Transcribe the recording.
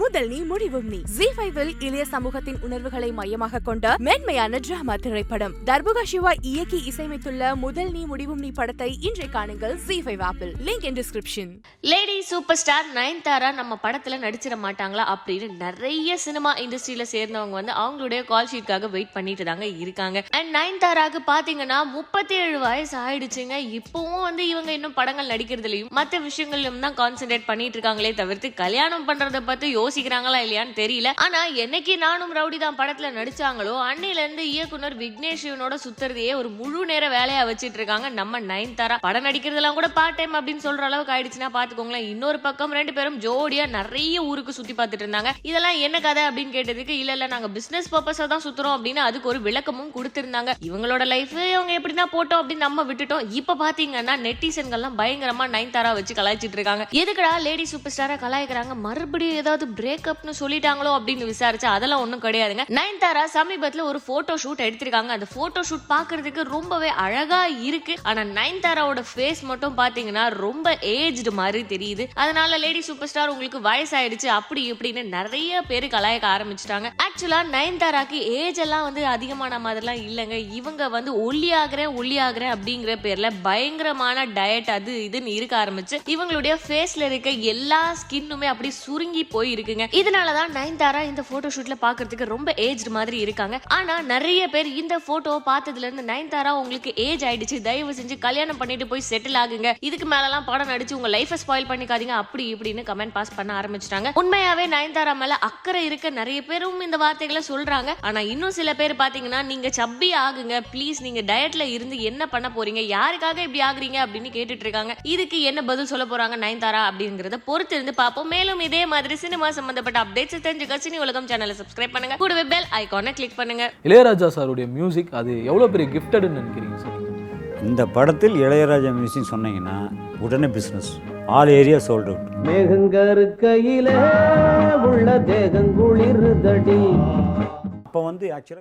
முதல் நீ முடிவும் நீ Zee5ல் இளைய சமூகத்தின் உணர்வுகளை மையமாக கொண்ட மேன்மையான டிராமா திரைப்படம். தர்புகா சிவா இயக்கி இசையமைத்துள்ள முதல் நீ முடிவும் நீ படத்தை இன்றை காணுங்கள் Zee5 ஆப்பில். Link in description. Lady super star Nayanthara நம்ம படத்துல நடிச்சிட மாட்டாங்களா அப்படின்னு நிறைய சினிமா இண்டஸ்ட்ரியில சேர்ந்தவங்க வந்து அவங்களுடைய கால் ஷீட்காக வெயிட் பண்ணிட்டு தாங்க இருக்காங்க. அண்ட் நயன்தாராக்கு பாத்தீங்கன்னா 37 வயசு ஆயிடுச்சுங்க. இப்பவும் வந்து இவங்க இன்னும் படங்கள் நடிக்கிறதுலயும் மற்ற விஷயங்களையும் தான் கான்சென்ட்ரேட் பண்ணிட்டு இருக்காங்களே தவிர்த்து கல்யாணம் பண்றதை பத்தி யோசிக்கிறாங்களா இல்லையான்னு தெரியல. ஆனா என்னைக்கு நானும் ரவுடி தான் படத்துல நடிச்சாங்களோ அன்னையில இருந்து இயக்குனர் விக்னேஷிவனோட சுத்துறதையே ஒரு முழு நேர வேலையா வச்சிட்டு இருக்காங்க நம்ம நயன்தாரா. படம் நடிக்கிறதெல்லாம் கூட பார்ட் டைம் அப்படின்னு சொல்ற அளவுக்கு ஆயிடுச்சுன்னா பாத்துக்கோங்களேன். இன்னொரு பக்கம் ரெண்டு பேரும் ஜோடியா நிறைய ஊருக்கு சுத்தி பார்த்துட்டு இருந்தாங்க. இதெல்லாம் என்ன கதை அப்படின்னு கேட்டதுக்கு இல்ல நாங்க பிசினஸ் பர்பஸா தான் சுத்துறோம் அப்படின்னு அதுக்கு ஒரு விளக்கமும் கொடுத்திருந்தாங்க. இவங்களோட லைஃப் இவங்க எப்படிதான் போட்டோம் அப்படின்னு நம்ம விட்டுட்டோம். இப்ப பாத்தீங்கன்னா நெட்டிசன்கள்லாம் பயங்கரமா நயன்தாரா வச்சு கலாய்ச்சிட்டு இருக்காங்க. எதுக்குடா லேடி சூப்பர் ஸ்டாரா கலாய்க்கிறாங்க, மறுபடியும் ஏதாவது பிரேக்கப்னு சொல்லிட்டாங்களோ அப்படின்னு விசாரிச்சா அதெல்லாம் ஒண்ணும் கிடையாதுங்க. நயன்தாரா சமீபத்துல ஒரு போட்டோ ஷூட் எடுத்திருக்காங்க. அந்த போட்டோ ஷூட் பாக்குறதுக்கு ரொம்பவே அழகா இருக்கு. ஆனா நயன்தாராவோட ஃபேஸ் மட்டும் பாத்தீங்கன்னா ரொம்ப ஏஜ்டு மாதிரி தெரியுது. அதனால லேடி சூப்பர் ஸ்டார் உங்களுக்கு வயசாயிடுச்சு அப்படி இப்படின்னு நிறைய பேரு கலாய்க்க ஆரம்பிச்சுட்டாங்க. ஆக்சுவலா நயன்தாராக்கு ஏஜ் எல்லாம் வந்து அதிகமான மாதிரிலாம் இல்லைங்க. இவங்க வந்து ஒல்லியாகிறேன் அப்படிங்கிற பேர்ல பயங்கரமான டயட் அது இதுன்னு இருக்க ஆரம்பிச்சு இவங்களுடைய ஃபேஸ்ல இருக்க எல்லா ஸ்கின்னுமே அப்படி சுருங்கி போய் இருக்குங்க. இதனாலதான் நயன்தாரா இந்த போட்டோ ஷூட்ல பாக்குறதுக்கு ரொம்ப ஏஜ்ட் மாதிரி இருக்காங்க. ஆனா நிறைய பேர் இந்த போட்டோ பார்த்ததுல இருந்து நயன்தாரா உங்களுக்கு ஏஜ் ஆயிடுச்சு, தயவு செஞ்சு கல்யாணம் பண்ணிட்டு போய் செட்டில் ஆகுங்க, இதுக்கு மேல எல்லாம் படம் நடிச்சு உங்க லைஃபை ஸ்பாயில் பண்ணிக்காதீங்க அப்படி இப்படின்னு கமெண்ட் பாஸ் பண்ண ஆரம்பிச்சிட்டாங்க. உண்மையாவே நயன்தாரா மேல அக்கறை இருக்க நிறைய பேரும் இந்த வார்த்தைகளை சொல்றாங்க. ஆனா இன்னும் சில பேர் பாத்தீங்கன்னா நீங்க சப்பி ஆகுங்க பிளீஸ், நீங்க டயட்ல இருந்து என்ன பண்ண போறீங்க, யாருக்காக இப்படி ஆகுறீங்க அப்படின்னு கேட்டுட்டு இருக்காங்க. இதுக்கு என்ன பதில் சொல்ல போறாங்க நயன்தாரா அப்படிங்கறத பொறுத்து இருந்து பாப்போம். மேலும் இதே மாதிரி சினிமா சம்பந்தப்பட்ட அப்டேட்ஸ் தெரிஞ்சுக்க சினி உலகம் சேனலை சப்ஸ்கிரைப் பண்ணுங்க, கூடவே பெல் ஐகானை கிளிக் பண்ணுங்க. இளையராஜா சாருடைய மியூசிக் அது எவ்வளவு பெரிய கிஃப்டட்னு நினைக்கிறீங்க சார்? இந்த படத்தில் இளையராஜா மியூசிக் சொன்னீங்கன்னா உடனே business all area sold out. மேகங்கருக்கையிலே உள்ள தேகம் குளிர்தடி அப்ப வந்து